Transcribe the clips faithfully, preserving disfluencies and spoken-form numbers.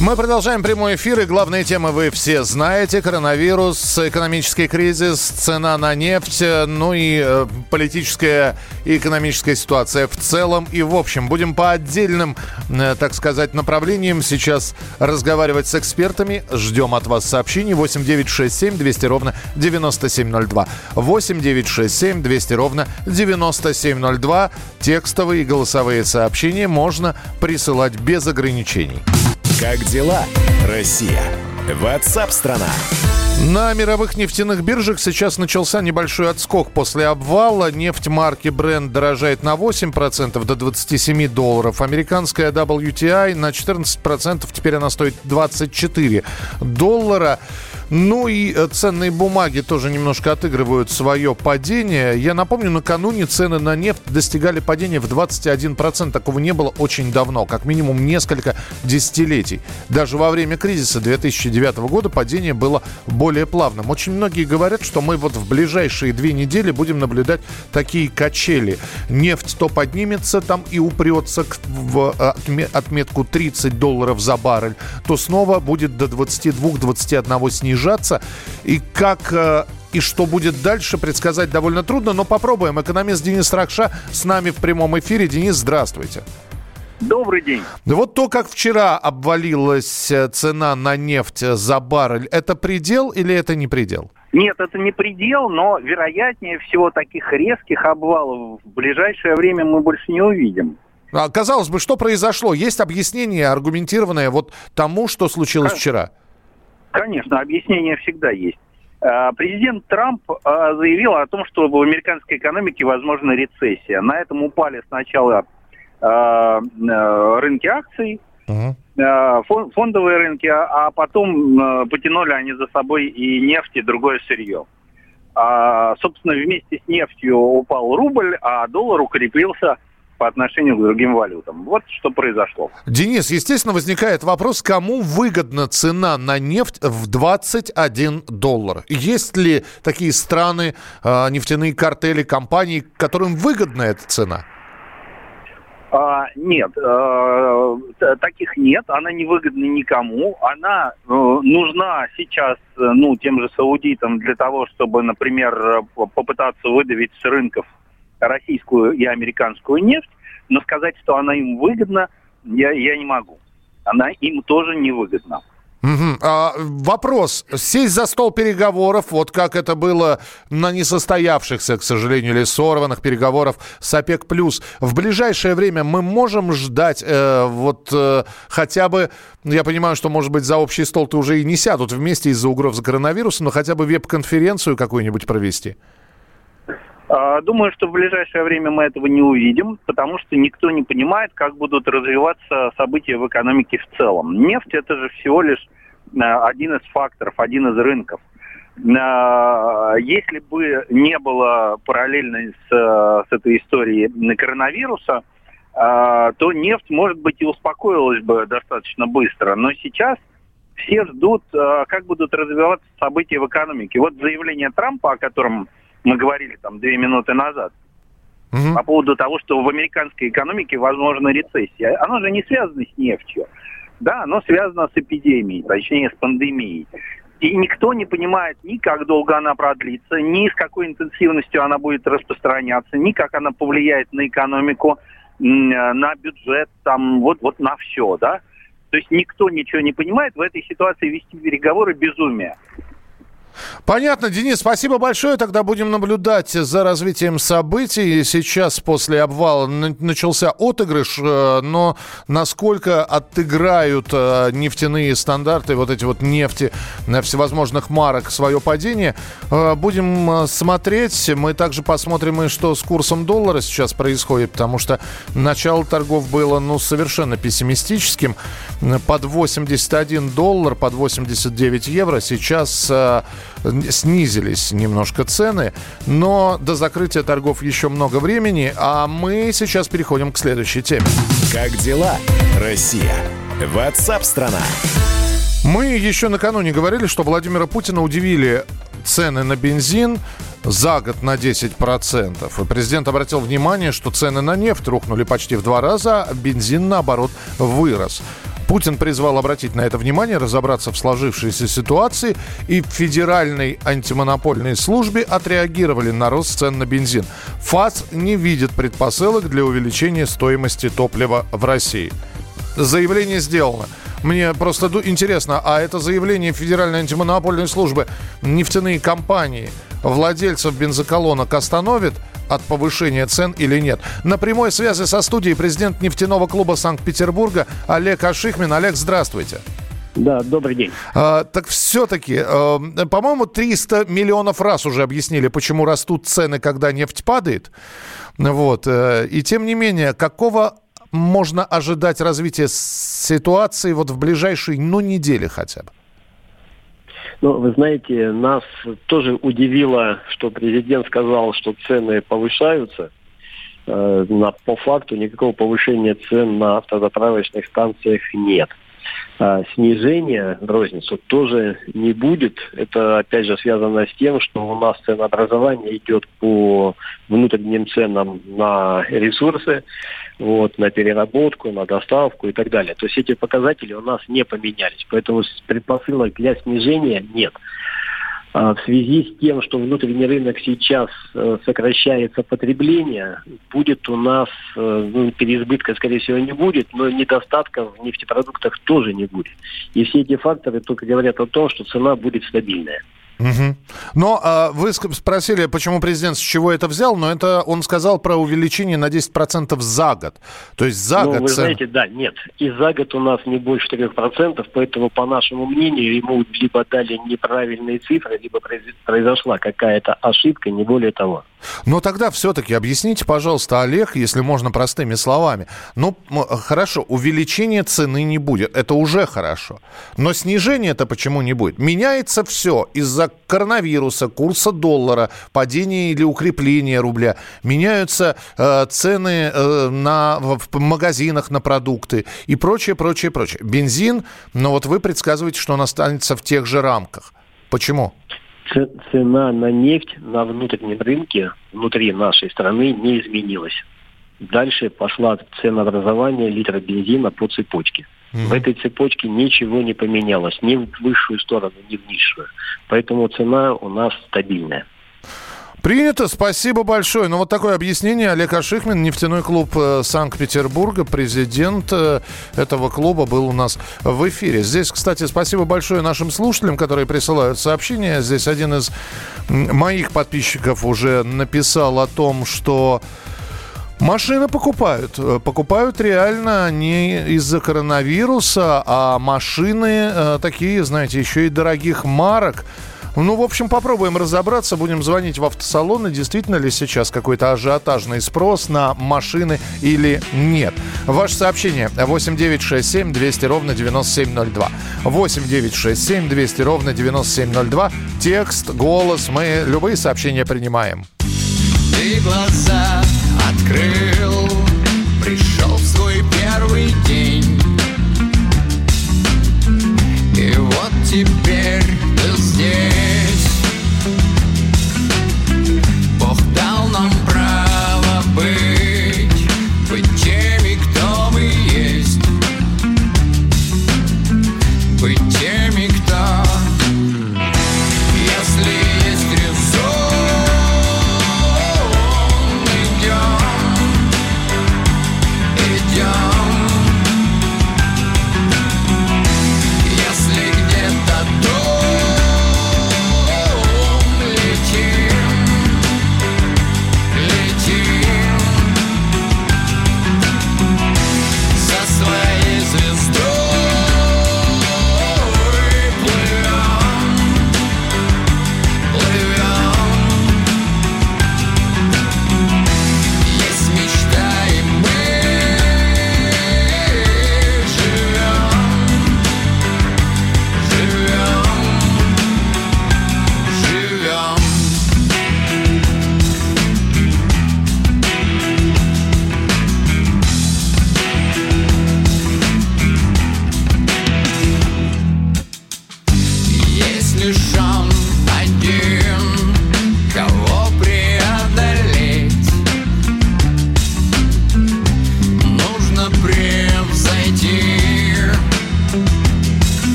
Мы продолжаем прямой эфир, и главные темы вы все знаете. Коронавирус, экономический кризис, цена на нефть, ну и политическая и экономическая ситуация в целом и в общем. Будем по отдельным, так сказать, направлениям сейчас разговаривать с экспертами. Ждем от вас сообщений. восемь девятьсот шестьдесят семь двести ровно девяносто семь ноль два. восемь девятьсот шестьдесят семь двести ровно девяносто семь ноль два. Текстовые и голосовые сообщения можно присылать без ограничений. Как дела, Россия? WhatsApp-страна. На мировых нефтяных биржах сейчас начался небольшой отскок после обвала. Нефть марки Brent дорожает на восемь процентов до двадцать семь долларов. Американская дабл ю ти ай на четырнадцать процентов. Теперь она стоит двадцать четыре доллара. Ну и ценные бумаги тоже немножко отыгрывают свое падение. Я напомню, накануне цены на нефть достигали падения в двадцать один процент. Такого не было очень давно, как минимум несколько десятилетий. Даже во время кризиса две тысячи девятого года падение было более плавным. Очень многие говорят, что мы вот в ближайшие две недели будем наблюдать такие качели. Нефть то поднимется там и упрется в отметку тридцать долларов за баррель, то снова будет до двадцати двух - двадцати одного снижаться. И как и что будет дальше, предсказать довольно трудно, но попробуем. Экономист Денис Ракша с нами в прямом эфире. Денис, здравствуйте. Добрый день. Вот то, как вчера обвалилась цена на нефть за баррель, это предел или это не предел? Нет, это не предел, но вероятнее всего таких резких обвалов в ближайшее время мы больше не увидим. А, казалось бы, что произошло? Есть объяснение аргументированное вот тому, что случилось как... вчера? Конечно, объяснение всегда есть. Президент Трамп заявил о том, что в американской экономике возможна рецессия. На этом упали сначала рынки акций, uh-huh. фондовые рынки, а потом потянули они за собой и нефть, и другое сырье. Собственно, вместе с нефтью упал рубль, а доллар укрепился по отношению к другим валютам. Вот что произошло. Денис, естественно, возникает вопрос, кому выгодна цена на нефть в двадцать один доллар? Есть ли такие страны, э, нефтяные картели, компании, которым выгодна эта цена? А, нет, э, таких нет. Она не выгодна никому. Она э, нужна сейчас э, ну, тем же саудитам для того, чтобы, например, попытаться выдавить с рынков российскую и американскую нефть, но сказать, что она им выгодна, я, я не могу. Она им тоже не выгодна. Угу. А, вопрос. Сесть за стол переговоров, вот как это было на несостоявшихся, к сожалению, или сорванных переговоров с ОПЕК+, в ближайшее время мы можем ждать э, вот э, хотя бы, я понимаю, что, может быть, за общий стол-то уже и не сядут вместе из-за угроз коронавируса, но хотя бы веб-конференцию какую-нибудь провести? Думаю, что в ближайшее время мы этого не увидим, потому что никто не понимает, как будут развиваться события в экономике в целом. Нефть – это же всего лишь один из факторов, один из рынков. Если бы не было параллельно с, с этой историей коронавируса, то нефть, может быть, и успокоилась бы достаточно быстро. Но сейчас все ждут, как будут развиваться события в экономике. Вот заявление Трампа, о котором мы говорили там две минуты назад, угу. по поводу того, что в американской экономике возможна рецессия. Оно же не связано с нефтью. Да, оно связано с эпидемией, точнее с пандемией. И никто не понимает ни как долго она продлится, ни с какой интенсивностью она будет распространяться, ни как она повлияет на экономику, на бюджет, там, вот, вот на все, да. То есть никто ничего не понимает. В этой ситуации вести переговоры – безумие. Понятно, Денис, спасибо большое. Тогда будем наблюдать за развитием событий. Сейчас после обвала начался отыгрыш, но насколько отыграют нефтяные стандарты, вот эти вот нефти всевозможных марок, свое падение, будем смотреть. Мы также посмотрим, и что с курсом доллара сейчас происходит, потому что начало торгов было, ну, совершенно пессимистическим. Под восемьдесят один доллар, под восемьдесят девять евро сейчас снизились немножко цены, но до закрытия торгов еще много времени, а мы сейчас переходим к следующей теме. Как дела, Россия? WhatsApp-страна. Мы еще накануне говорили, что Владимира Путина удивили цены на бензин. за год на десять процентов. Президент обратил внимание, что цены на нефть рухнули почти в два раза, а бензин, наоборот, вырос. Путин призвал обратить на это внимание, разобраться в сложившейся ситуации, и в Федеральной антимонопольной службе отреагировали на рост цен на бензин. ФАС не видит предпосылок для увеличения стоимости топлива в России. Заявление сделано. Мне просто интересно, а это заявление Федеральной антимонопольной службы нефтяные компании, владельцев бензоколонок остановит от повышения цен или нет? На прямой связи со студией президент нефтяного клуба Санкт-Петербурга Олег Ашихмин. Олег, здравствуйте. Да, добрый день. А, так все-таки, э, по-моему, триста миллионов раз уже объяснили, почему растут цены, когда нефть падает. Вот. И тем не менее, какого можно ожидать развития ситуации вот в ближайшие, ну, недели хотя бы? Ну, вы знаете, нас тоже удивило, что президент сказал, что цены повышаются. Но по факту никакого повышения цен на автозаправочных станциях нет. Снижения розницу тоже не будет. Это, опять же, связано с тем, что у нас ценообразование идет по внутренним ценам на ресурсы, вот, на переработку, на доставку и так далее. То есть эти показатели у нас не поменялись. Поэтому предпосылок для снижения нет. В связи с тем, что внутренний рынок сейчас сокращается потребление, будет у нас, ну, переизбытка, скорее всего, не будет, но недостатка в нефтепродуктах тоже не будет. И все эти факторы только говорят о том, что цена будет стабильная. Угу. Но а, вы спросили, почему президент с чего это взял, но это он сказал про увеличение на десять процентов за год. То есть за ну, год... Вы цен... знаете, да, нет. И за год у нас не больше четырех процентов, поэтому, по нашему мнению, ему либо дали неправильные цифры, либо произошла какая-то ошибка, не более того. Но тогда все-таки объясните, пожалуйста, Олег, если можно простыми словами. Ну, хорошо, увеличения цены не будет, это уже хорошо. Но снижения-то почему не будет? Меняется все из-за коронавируса, курса доллара, падения или укрепления рубля. Меняются э, цены э, на, в магазинах на продукты и прочее, прочее, прочее. Бензин, но вот вы предсказываете, что он останется в тех же рамках. Почему? Цена на нефть на внутреннем рынке внутри нашей страны не изменилась. Дальше пошла ценообразование литра бензина по цепочке. Mm-hmm. В этой цепочке ничего не поменялось, ни в высшую сторону, ни в низшую. Поэтому цена у нас стабильная. Принято, спасибо большое. Ну вот такое объяснение. Олег Ашихмин, нефтяной клуб Санкт-Петербурга, президент этого клуба был у нас в эфире. Здесь, кстати, спасибо большое нашим слушателям, которые присылают сообщения. Здесь один из моих подписчиков уже написал о том, что машины покупают. Покупают реально не из-за коронавируса, а машины такие, знаете, еще и дорогих марок. Ну, в общем, попробуем разобраться. Будем звонить в автосалоны. Действительно ли сейчас какой-то ажиотажный спрос на машины или нет? Ваше сообщение восемь девятьсот шестьдесят семь двести ровно девяносто семь ноль два. восемь девятьсот шестьдесят семь двести ровно девяносто семь ноль два. Текст, голос. Мы любые сообщения принимаем. Ты глаза открыл, пришел в свой первый день. И вот теперь ты здесь.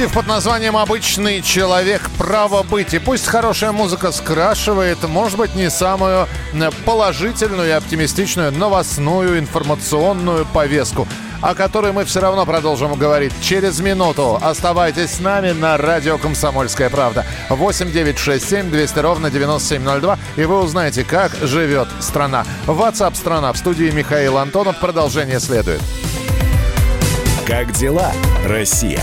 коллектив под названием «Обычный человек. Право быть». И пусть хорошая музыка скрашивает, может быть, не самую положительную и оптимистичную новостную информационную повестку, о которой мы все равно продолжим говорить через минуту. Оставайтесь с нами на радио «Комсомольская правда». восемь девятьсот шестьдесят семь двести ровно девяносто семь ноль два. И вы узнаете, как живет страна. WhatsApp «Страна». В студии Михаил Антонов. Продолжение следует. Как дела, Россия?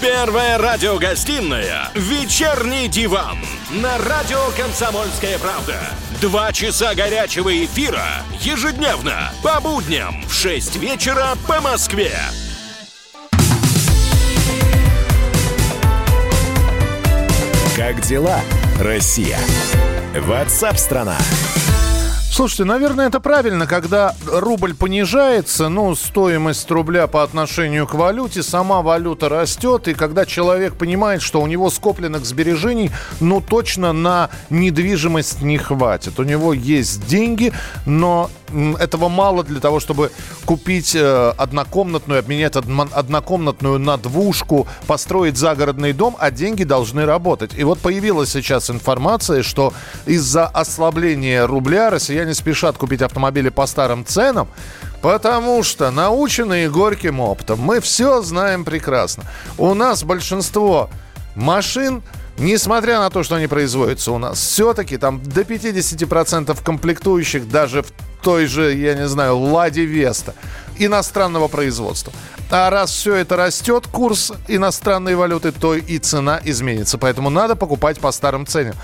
Первая радиогостинная «Вечерний диван» на радио «Комсомольская правда». Два часа горячего эфира ежедневно по будням в шесть вечера по Москве. Как дела, Россия? WhatsApp-страна. Слушайте, наверное, это правильно, когда рубль понижается, ну, стоимость рубля по отношению к валюте, сама валюта растет, и когда человек понимает, что у него скопленных сбережений, ну, точно на недвижимость не хватит. У него есть деньги, но этого мало для того, чтобы купить однокомнатную, обменять однокомнатную на двушку, построить загородный дом, а деньги должны работать. И вот появилась сейчас информация, что из-за ослабления рубля россияне не спешат купить автомобили по старым ценам, потому что, наученные горьким опытом, мы все знаем прекрасно. У нас большинство машин, несмотря на то, что они производятся у нас, все-таки там до пятьдесят процентов комплектующих даже в той же, я не знаю, «Ладе Веста» иностранного производства. А раз все это растет, курс иностранной валюты, то и цена изменится. Поэтому надо покупать по старым ценам.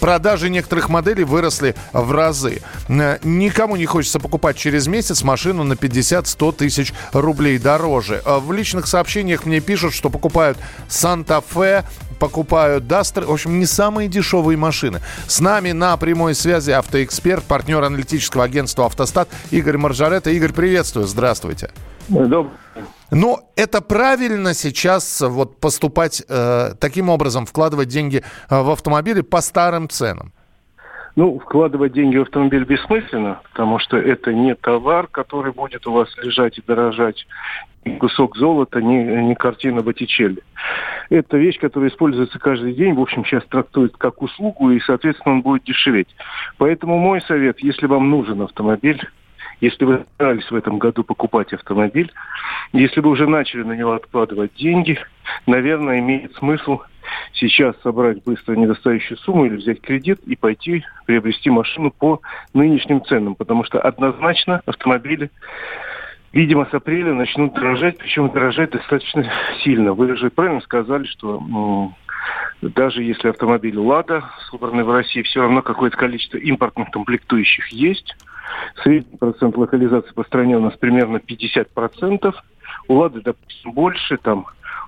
Продажи некоторых моделей выросли в разы. Никому не хочется покупать через месяц машину на пятьдесят-сто тысяч рублей дороже. В личных сообщениях мне пишут, что покупают «Санта-Фе», покупают «Дастер». В общем, не самые дешевые машины. С нами на прямой связи автоэксперт, партнер аналитического агентства «Автостат» Игорь Маржарет. Игорь, приветствую. Здравствуйте. Добрый день. Но это правильно сейчас вот поступать э, таким образом, вкладывать деньги в автомобили по старым ценам? Ну, вкладывать деньги в автомобиль бессмысленно, потому что это не товар, который будет у вас лежать и дорожать, ни кусок золота, ни, ни картина Боттичелли. Это вещь, которая используется каждый день, в общем, сейчас трактует как услугу, и, соответственно, он будет дешеветь. Поэтому мой совет, если вам нужен автомобиль, если вы собирались в этом году покупать автомобиль, если вы уже начали на него откладывать деньги, наверное, имеет смысл сейчас собрать быстро недостающую сумму или взять кредит и пойти приобрести машину по нынешним ценам. Потому что однозначно автомобили, видимо, с апреля начнут дорожать, причем дорожать достаточно сильно. Вы же правильно сказали, что ну, даже если автомобиль «Лада», собранный в России, все равно какое-то количество импортных комплектующих есть. Средний процент локализации по стране у нас примерно пятьдесят процентов. У «Лады», допустим, больше, там,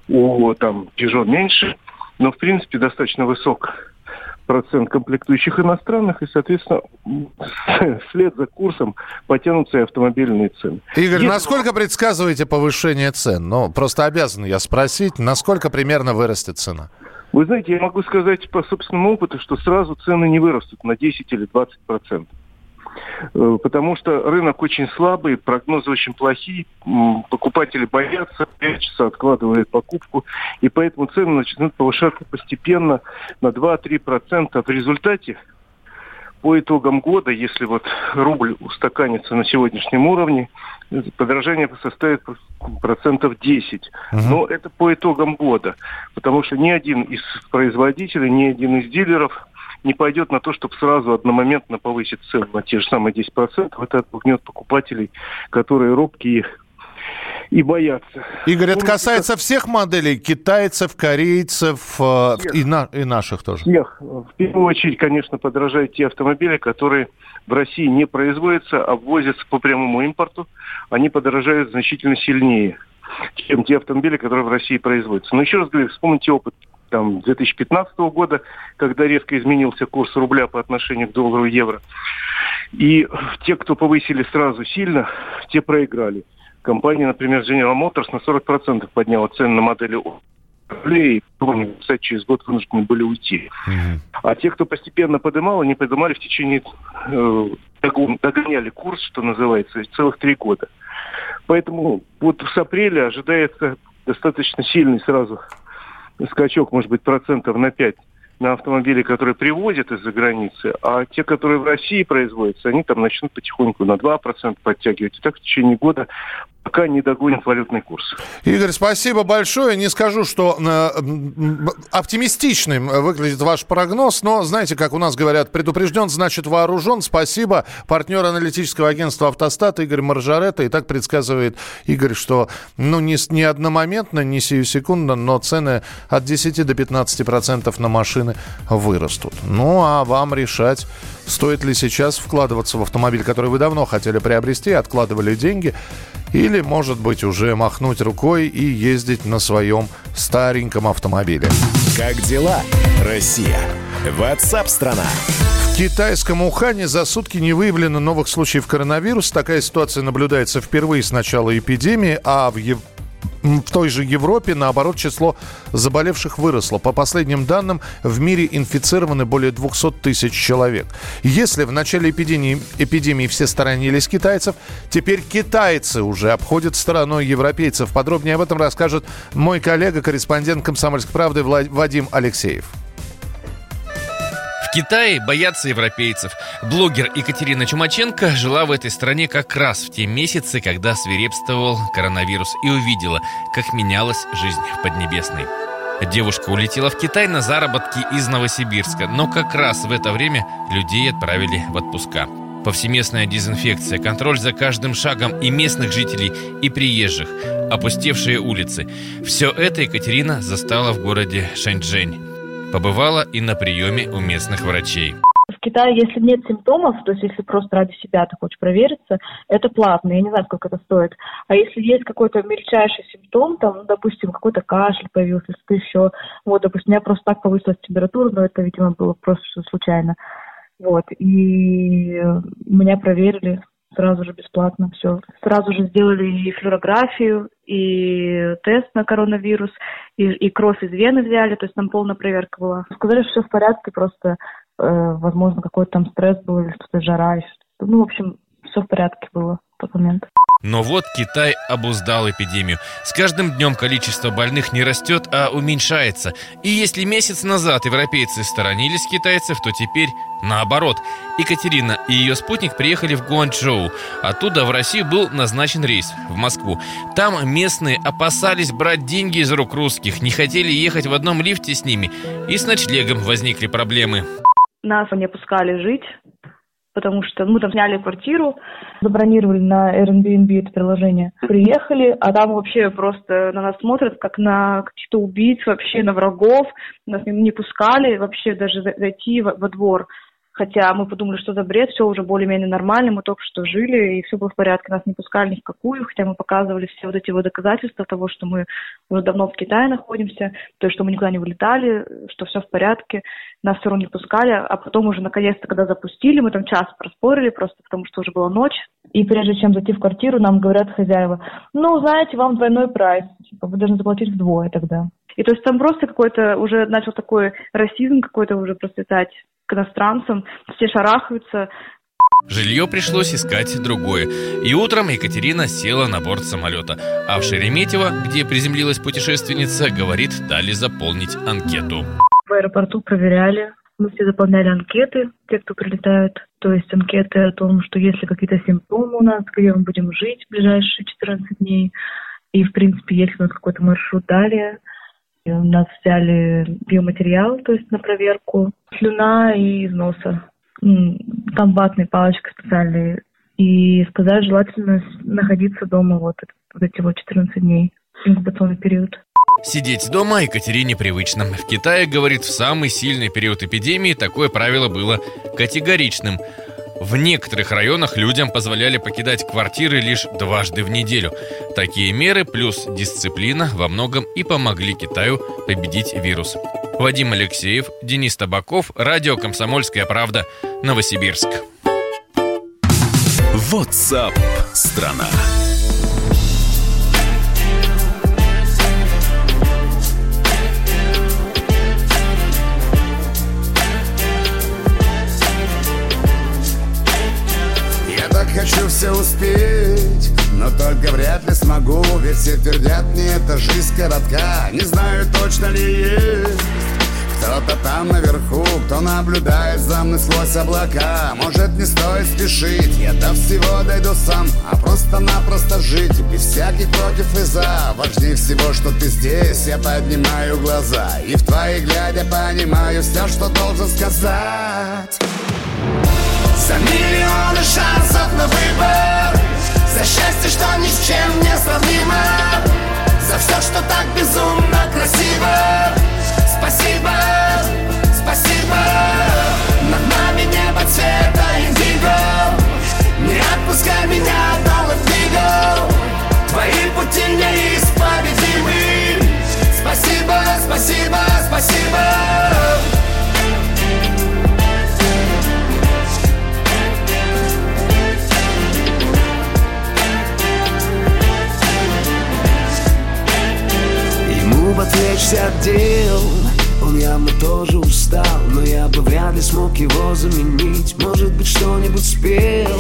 у там, «Пежо» меньше. Но, в принципе, достаточно высок процент комплектующих иностранных. И, соответственно, вслед за курсом потянутся и автомобильные цены. Игорь, Если... насколько предсказываете повышение цен? Ну, просто обязан я спросить, насколько примерно вырастет цена? Вы знаете, я могу сказать по собственному опыту, что сразу цены не вырастут на десять или двадцать процентов. Потому что рынок очень слабый, прогнозы очень плохие, покупатели боятся, прячутся, откладывают покупку, и поэтому цены начинают повышаться постепенно на два-три процента. В результате, по итогам года, если вот рубль устаканится на сегодняшнем уровне, подорожание составит процентов десять. Uh-huh. Но это по итогам года, потому что ни один из производителей, ни один из дилеров не пойдет на то, чтобы сразу одномоментно повысить цену на те же самые десять процентов. Это отпугнет покупателей, которые робкие и боятся. Игорь, это касается всех моделей? Китайцев, корейцев и, на, и наших тоже? Всех. В первую очередь, конечно, подорожают те автомобили, которые в России не производятся, а ввозятся по прямому импорту. Они подорожают значительно сильнее, чем те автомобили, которые в России производятся. Но еще раз говорю, вспомните опыт там, две тысячи пятнадцатого года, когда резко изменился курс рубля по отношению к доллару и евро. И те, кто повысили сразу сильно, те проиграли. Компания, например, General Motors на сорок процентов подняла цены на модели рублей, и через год вынуждены были уйти. Mm-hmm. А те, кто постепенно поднимал, они поднимали в течение, э, догоняли курс, что называется, целых три года. Поэтому вот с апреля ожидается достаточно сильный сразу скачок, может быть, процентов на пять на автомобили, которые привозят из-за границы, а те, которые в России производятся, они там начнут потихоньку на два процента подтягивать. И так в течение года, пока не догонят валютный курс. Игорь, спасибо большое. Не скажу, что э, оптимистичным выглядит ваш прогноз, но, знаете, как у нас говорят, предупрежден, значит вооружен. Спасибо. Партнер аналитического агентства «Автостат» Игорь Маржарет. И так предсказывает Игорь, что ну, не, не одномоментно, не сиюсекундно, но цены от десяти до пятнадцати процентов на машины вырастут. Ну, а вам решать, стоит ли сейчас вкладываться в автомобиль, который вы давно хотели приобрести, откладывали деньги, или, может быть, уже махнуть рукой и ездить на своем стареньком автомобиле. Как дела, Россия? Ватсап-страна! В китайском Ухане за сутки не выявлено новых случаев коронавируса. Такая ситуация наблюдается впервые с начала эпидемии, а в Европе... В той же Европе, наоборот, число заболевших выросло. По последним данным, в мире инфицированы более двухсот тысяч человек. Если в начале эпидемии, эпидемии все сторонились китайцев, теперь китайцы уже обходят стороной европейцев. Подробнее об этом расскажет мой коллега, корреспондент «Комсомольской правды» Вадим Алексеев. В Китае боятся европейцев. Блогер Екатерина Чумаченко жила в этой стране как раз в те месяцы, когда свирепствовал коронавирус, и увидела, как менялась жизнь в Поднебесной. Девушка улетела в Китай на заработки из Новосибирска, но как раз в это время людей отправили в отпуска. Повсеместная дезинфекция, контроль за каждым шагом и местных жителей, и приезжих, опустевшие улицы. Все это Екатерина застала в городе Шэньчжэнь. Побывала и на приеме у местных врачей. В Китае, если нет симптомов, то есть если просто ради себя ты хочешь провериться, это платно, я не знаю, сколько это стоит. А если есть какой-то мельчайший симптом, там, ну, допустим, какой-то кашель появился, что-то еще, вот, допустим, у меня просто так повысилась температура, но это, видимо, было просто случайно. Вот, и меня проверили сразу же бесплатно, все. Сразу же сделали и флюорографию, и тест на коронавирус, и, и кровь из вены взяли, то есть там полная проверка была. Сказали, что все в порядке, просто, э, возможно, какой-то там стресс был, или что-то жара, или что-то. Ну, в общем, все в порядке было в тот момент. Но вот Китай обуздал эпидемию. С каждым днем количество больных не растет, а уменьшается. И если месяц назад европейцы сторонились китайцев, то теперь наоборот. Екатерина и ее спутник приехали в Гуанчжоу. Оттуда в Россию был назначен рейс в Москву. Там местные опасались брать деньги из рук русских, не хотели ехать в одном лифте с ними. И с ночлегом возникли проблемы. Нас не пускали жить, потому что мы там сняли квартиру, забронировали на Airbnb это приложение. Приехали, а там вообще просто на нас смотрят, как на каких-то убийц, вообще на врагов. Нас не пускали вообще даже зайти во двор. Хотя мы подумали, что за бред, все уже более-менее нормально, мы только что жили, и все было в порядке, нас не пускали ни в какую, хотя мы показывали все вот эти вот доказательства того, что мы уже давно в Китае находимся, то есть что мы никуда не вылетали, что все в порядке, нас все равно не пускали, а потом уже наконец-то, когда запустили, мы там час проспорили просто, потому что уже была ночь, и прежде чем зайти в квартиру, нам говорят хозяева, ну, знаете, вам двойной прайс, типа, вы должны заплатить вдвое тогда. И то есть там просто какой-то уже начал такой расизм какой-то уже процветать к иностранцам, все шарахаются. Жилье пришлось искать другое. И утром Екатерина села на борт самолета. А в Шереметьево, где приземлилась путешественница, говорит, дали заполнить анкету. В аэропорту проверяли. Мы все заполняли анкеты, те, кто прилетают. То есть анкеты о том, что есть ли какие-то симптомы у нас, где мы будем жить в ближайшие четырнадцать дней. И, в принципе, есть у нас какой-то маршрут далее. У нас взяли биоматериал, то есть на проверку, слюна и из носа. Там ватные палочки специальные. И сказали, желательно находиться дома вот, вот эти вот четырнадцать дней, инкубационный период. Сидеть дома Екатерине привычно. В Китае, говорит, в самый сильный период эпидемии такое правило было категоричным. В некоторых районах людям позволяли покидать квартиры лишь дважды в неделю. Такие меры плюс дисциплина во многом и помогли Китаю победить вирус. Вадим Алексеев, Денис Табаков, радио «Комсомольская правда», Новосибирск. WhatsApp страна. Я так хочу все успеть, но только вряд ли смогу, ведь все твердят мне, эта жизнь коротка. Не знаю, точно ли есть кто-то там наверху, кто наблюдает за мной сквозь облака. Может, не стоит спешить, я до всего дойду сам, а просто-напросто жить, без всяких против и за. Важнее всего, что ты здесь, я поднимаю глаза и в твои глядя понимаю все, что должен сказать. За миллионы шансов на выбор, за счастье, что ни с чем не сравнимо, за все, что так безумно красиво. Спасибо, спасибо. Над нами небо цвета индиго, не отпускай меня, Dollar Eagle. Твои пути неисповедимы. Спасибо, спасибо, спасибо. Отвлечься от дел, он явно тоже устал, но я бы вряд ли смог его заменить. Может быть, что-нибудь спел,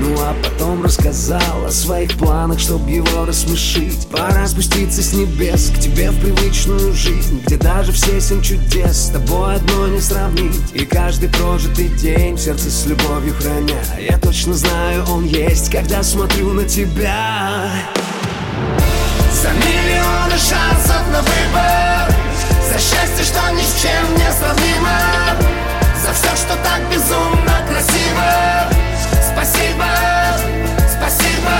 ну а потом рассказал о своих планах, чтобы его рассмешить. Пора спуститься с небес к тебе в привычную жизнь, где даже все семь чудес с тобой одно не сравнить. И каждый прожитый день в сердце с любовью храня, я точно знаю, он есть, когда смотрю на тебя. За миллионы шансов на выбор, за счастье, что ни с чем не сравнимо, за все, что так безумно красиво. Спасибо, спасибо.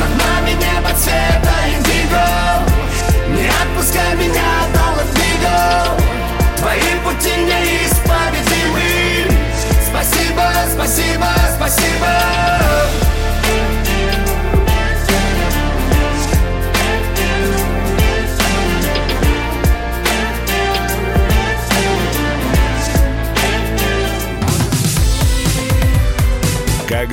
Над нами небо цвета индиго, не отпускай меня, Dollar Eagle. Твои пути неисповедимы. Спасибо, спасибо, спасибо. Как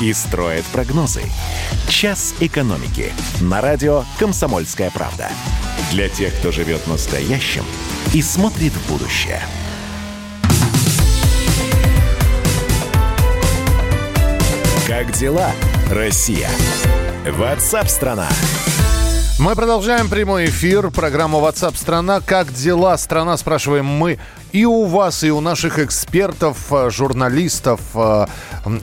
и строят прогнозы. «Час экономики» на радио «Комсомольская правда». Для тех, кто живет настоящим и смотрит в будущее. Как дела, Россия? WhatsApp страна. Мы продолжаем прямой эфир. Программа WhatsApp страна. Как дела, страна? Спрашиваем мы. И у вас, и у наших экспертов, журналистов,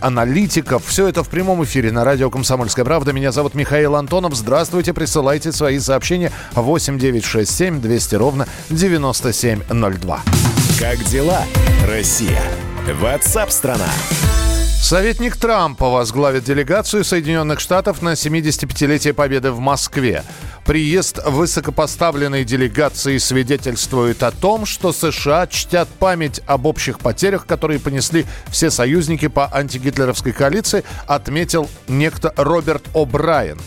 аналитиков. Все это в прямом эфире на радио «Комсомольская правда». Меня зовут Михаил Антонов. Здравствуйте. Присылайте свои сообщения. восемь девятьсот шестьдесят семь двести ровно девяносто семь ноль два. Как дела, Россия? WhatsApp страна. Советник Трампа возглавит делегацию Соединенных Штатов на семидесятипятилетие Победы в Москве. Приезд высокопоставленной делегации свидетельствует о том, что США чтят память об общих потерях, которые понесли все союзники по антигитлеровской коалиции, отметил некто Роберт О'Брайен.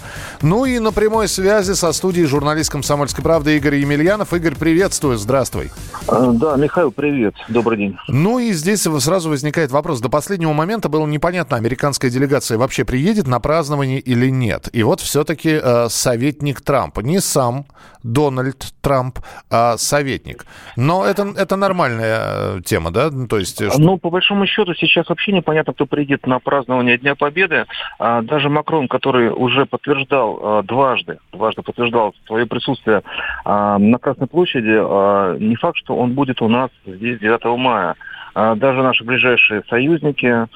Ну и на прямой связи со студией журналист «Комсомольской правды» Игорь Емельянов. Игорь, приветствую, здравствуй. Да, Михаил, привет, добрый день. Ну и здесь сразу возникает вопрос. До последнего момента был непонятно, американская делегация вообще приедет на празднование или нет. И вот все-таки э, советник Трампа. Не сам Дональд Трамп, а советник. Но это, это нормальная тема, да? То есть, что... Ну, по большому счету, сейчас вообще непонятно, кто приедет на празднование Дня Победы. Даже Макрон, который уже подтверждал дважды, дважды подтверждал свое присутствие на Красной площади, не факт, что он будет у нас здесь девятого мая. Даже наши ближайшие союзники...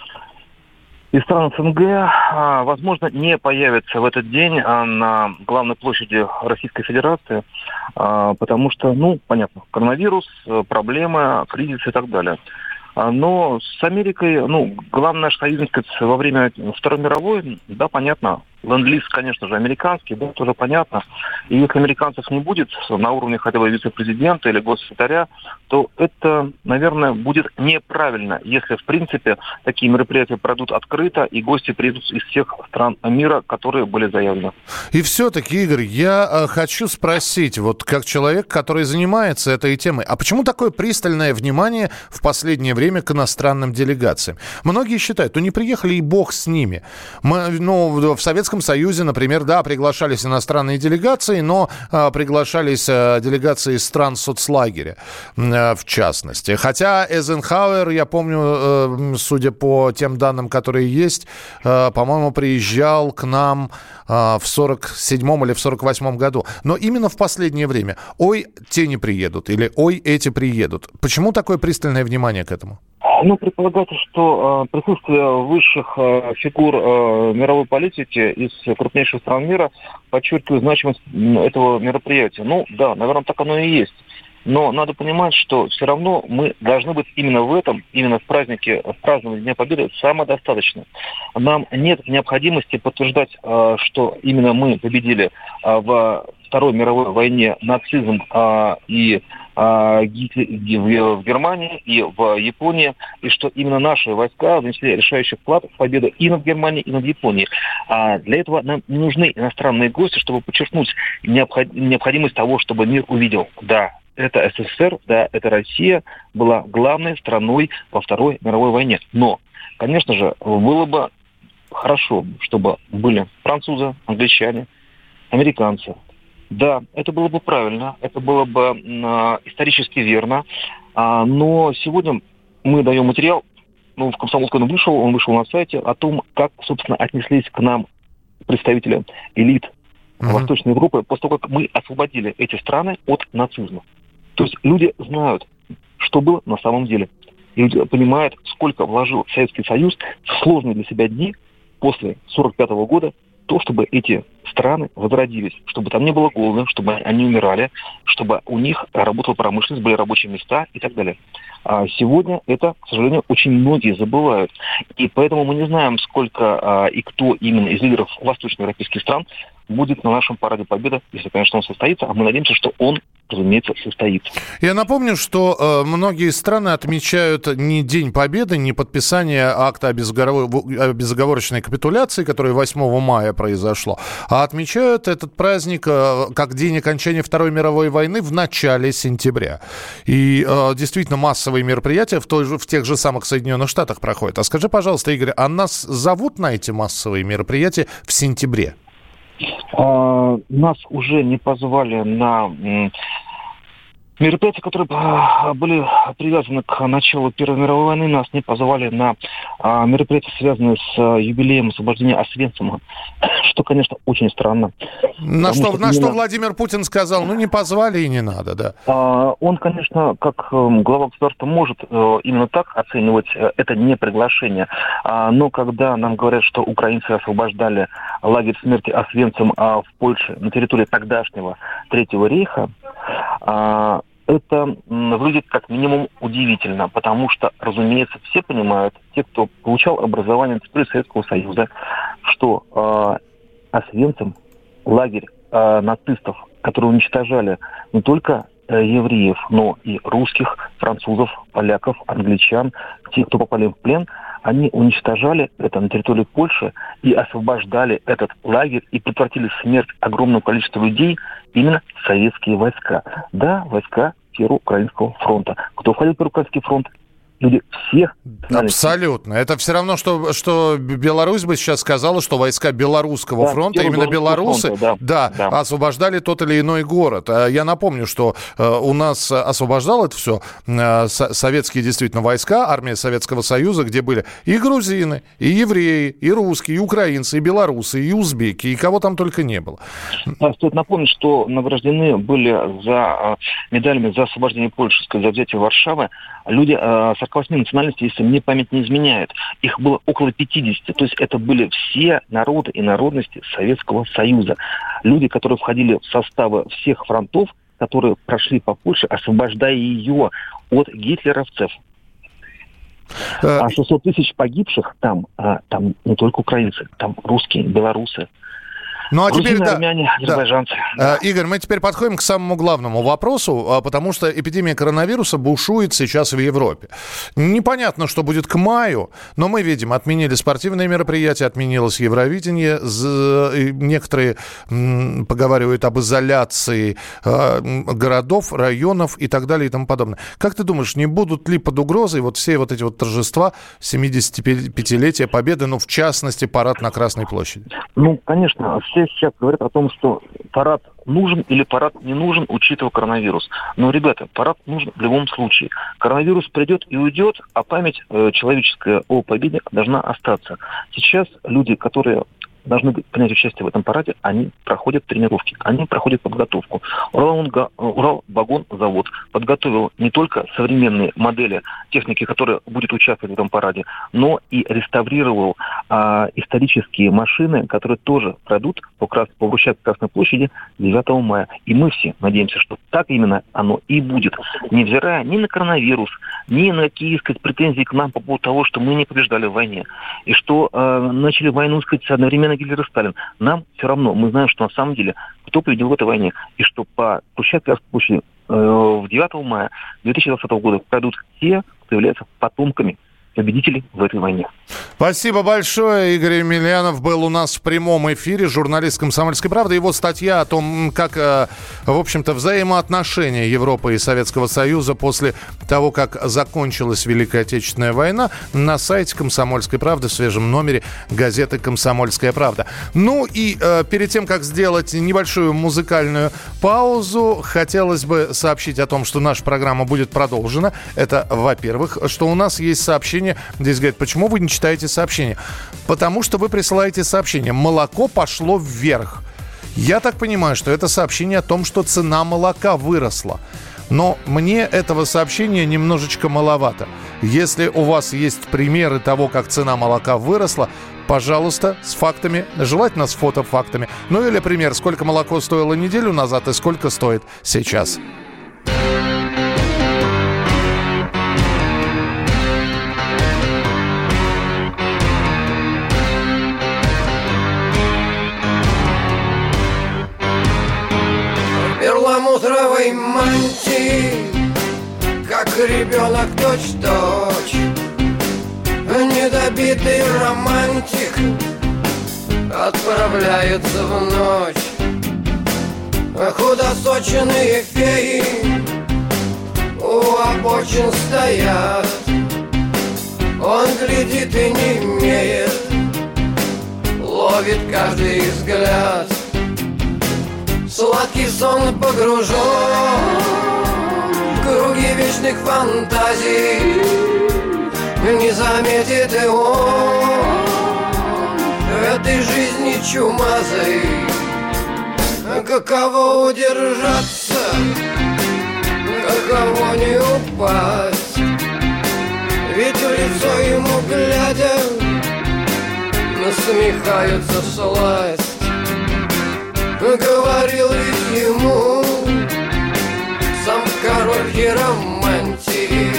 из стран СНГ, возможно, не появится в этот день на главной площади Российской Федерации, потому что, ну, понятно, коронавирус, проблемы, кризис и так далее. Но с Америкой, ну, главный наш союзник во время Второй мировой, да, понятно, ленд-лиз, конечно же, американский, да, тоже понятно. И если американцев не будет на уровне хотя бы вице-президента или госсекретаря, то это, наверное, будет неправильно, если, в принципе, такие мероприятия пройдут открыто, и гости приедут из всех стран мира, которые были заявлены. И все-таки, Игорь, я хочу спросить, вот как человек, который занимается этой темой, а почему такое пристальное внимание в последнее время к иностранным делегациям? Многие считают, ну не приехали и бог с ними. Мы, ну, в Советском Союзе, например, да, приглашались иностранные делегации, но э, приглашались э, делегации из стран соцлагеря, э, в частности. Хотя Эйзенхауэр, я помню, э, судя по тем данным, которые есть, э, по-моему, приезжал к нам э, в сорок седьмом или в сорок восьмом году. Но именно в последнее время. Ой, те не приедут или ой, эти приедут. Почему такое пристальное внимание к этому? Ну, предполагается, что э, присутствие высших э, фигур э, мировой политики из крупнейших стран мира подчеркивает значимость этого мероприятия. Ну, да, наверное, так оно и есть. Но надо понимать, что все равно мы должны быть именно в этом, именно в празднике, в праздновании Дня Победы самодостаточны. Нам нет необходимости подтверждать, э, что именно мы победили э, в Второй мировой войне нацизм э, и в Германии и в Японии, и что именно наши войска внесли решающий вклад в победу и над Германией, и над Японией. А для этого нам не нужны иностранные гости, чтобы подчеркнуть необходимость того, чтобы мир увидел. Да, это СССР, да, это Россия была главной страной во Второй мировой войне. Но, конечно же, было бы хорошо, чтобы были французы, англичане, американцы. Да, это было бы правильно, это было бы э, исторически верно, а, но сегодня мы даем материал, ну, в «Комсомольской» он вышел, он вышел на сайте, о том, как, собственно, отнеслись к нам представители элит mm-hmm. Восточной Европы после того, как мы освободили эти страны от нацизма. То есть люди знают, что было на самом деле. И люди понимают, сколько вложил Советский Союз в сложные для себя дни после сорок пятого года, то, чтобы эти страны возродились, чтобы там не было голода, чтобы они умирали, чтобы у них работала промышленность, были рабочие места и так далее. А сегодня это, к сожалению, очень многие забывают. И поэтому мы не знаем, сколько а, и кто именно из лидеров восточноевропейских стран будет на нашем параде Победы, если, конечно, он состоится, а мы надеемся, что он, разумеется, состоится. Я напомню, что э, многие страны отмечают не День Победы, не подписание акта о безоговорочной капитуляции, которое восьмого мая произошло, а отмечают этот праздник э, как день окончания Второй мировой войны в начале сентября. И э, действительно массовые мероприятия в, той же, в тех же самых Соединенных Штатах проходят. А скажи, пожалуйста, Игорь, а нас зовут на эти массовые мероприятия в сентябре? Нас уже не позвали на мероприятия, которые были привязаны к началу Первой мировой войны. Нас не позвали на мероприятия, связанные с юбилеем освобождения Освенцима, что, конечно, очень странно. На, что, что, на что Владимир Путин сказал, ну не позвали и не надо, да. Он, конечно, как глава государства может именно так оценивать это не приглашение. Но когда нам говорят, что украинцы освобождали лагерь смерти Освенцим в Польше на территории тогдашнего Третьего рейха, это выглядит как минимум удивительно, потому что, разумеется, все понимают, те, кто получал образование на территории Советского Союза, что э, Освенцим, лагерь э, нацистов, которые уничтожали не только э, евреев, но и русских, французов, поляков, англичан, те, кто попали в плен, они уничтожали это на территории Польши и освобождали этот лагерь и прекратили смерть огромного количества людей именно советские войска. Да, войска Первого Украинского фронта. Кто входил в Первый Украинский фронт? Люди всех. Абсолютно. Это все равно, что, что Беларусь бы сейчас сказала, что войска Белорусского да, фронта, именно белорусы, фронта, да, да, да, освобождали тот или иной город. Я напомню, что у нас освобождало это все советские действительно войска, армия Советского Союза, где были и грузины, и евреи, и русские, и украинцы, и белорусы, и узбеки, и кого там только не было. Стоит напомнить, что награждены были за медалями за освобождение Польши, за взятие Варшавы люди сорок восьми национальностей, если мне память не изменяет. Их было около пятидесяти. То есть это были все народы и народности Советского Союза. Люди, которые входили в составы всех фронтов, которые прошли по Польше, освобождая ее от гитлеровцев. А шестьсот тысяч погибших там, там не только украинцы, там русские, белорусы. Ну, а теперь, да, армяне, азербайджанцы. Да. Да. Игорь, мы теперь подходим к самому главному вопросу, потому что эпидемия коронавируса бушует сейчас в Европе. Непонятно, что будет к маю, но мы видим, отменили спортивные мероприятия, отменилось Евровидение, некоторые поговаривают об изоляции городов, районов и так далее и тому подобное. Как ты думаешь, не будут ли под угрозой вот все вот эти вот торжества семидесятипятилетия Победы, ну, в частности, парад на Красной площади? Ну, конечно, все сейчас говорят о том, что парад нужен или парад не нужен, учитывая коронавирус. Но, ребята, парад нужен в любом случае. Коронавирус придет и уйдет, а память э, человеческая о победе должна остаться. Сейчас люди, которые должны принять участие в этом параде, они проходят тренировки, они проходят подготовку. Уралвагонзавод подготовил не только современные модели техники, которые будут участвовать в этом параде, но и реставрировал а, исторические машины, которые тоже пройдут по, крас... по вручат Красной площади девятого мая. И мы все надеемся, что так именно оно и будет, невзирая ни на коронавирус, ни на какие, сказать, претензии к нам по поводу того, что мы не побеждали в войне, и что а, начали войну, сказать, одновременно Гитлер и Сталин. Нам все равно, мы знаем, что на самом деле, кто победил в этой войне, и что по площадке Красной площади э, девятого мая две тысячи двадцатого года пройдут те, кто является потомками победителей в этой войне. Спасибо большое. Игорь Емельянов был у нас в прямом эфире, журналист «Комсомольской правды». Его статья о том, как, в общем-то, взаимоотношения Европы и Советского Союза после того, как закончилась Великая Отечественная война, на сайте «Комсомольской правды» в свежем номере газеты «Комсомольская правда». Ну и э, перед тем, как сделать небольшую музыкальную паузу, хотелось бы сообщить о том, что наша программа будет продолжена. Это, во-первых, что у нас есть сообщение. Здесь говорят, почему вы не читаете сообщения? Потому что вы присылаете сообщение. Молоко пошло вверх. Я так понимаю, что это сообщение о том, что цена молока выросла. Но мне этого сообщения немножечко маловато. Если у вас есть примеры того, как цена молока выросла, пожалуйста, с фактами, желательно с фотофактами. Ну или пример, сколько молоко стоило неделю назад и сколько стоит сейчас. Перламутровой мантии, как ребенок точь-в-точь, недобитый романтик отправляется в ночь. Худосочные феи у обочин стоят, он глядит и не имеет, ловит каждый взгляд. Сладкий сон погружен в круги вечных фантазий, не заметит и он в этой жизни чумазой. Каково удержаться, каково не упасть, ведь в лицо ему глядя насмехаются всласть. Говорил ведь ему сам король хиромантии,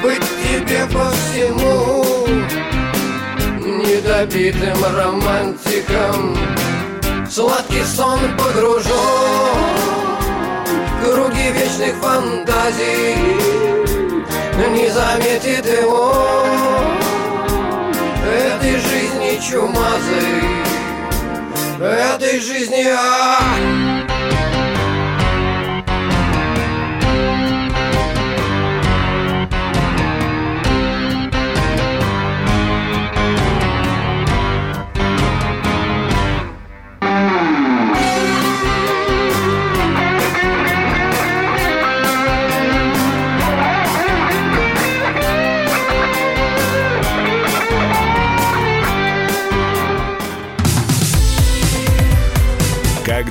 быть тебе по всему недобитым романтиком. Сладкий сон погружен в круги вечных фантазий, не заметит его этой жизни чумазой. Этой жизни а! Как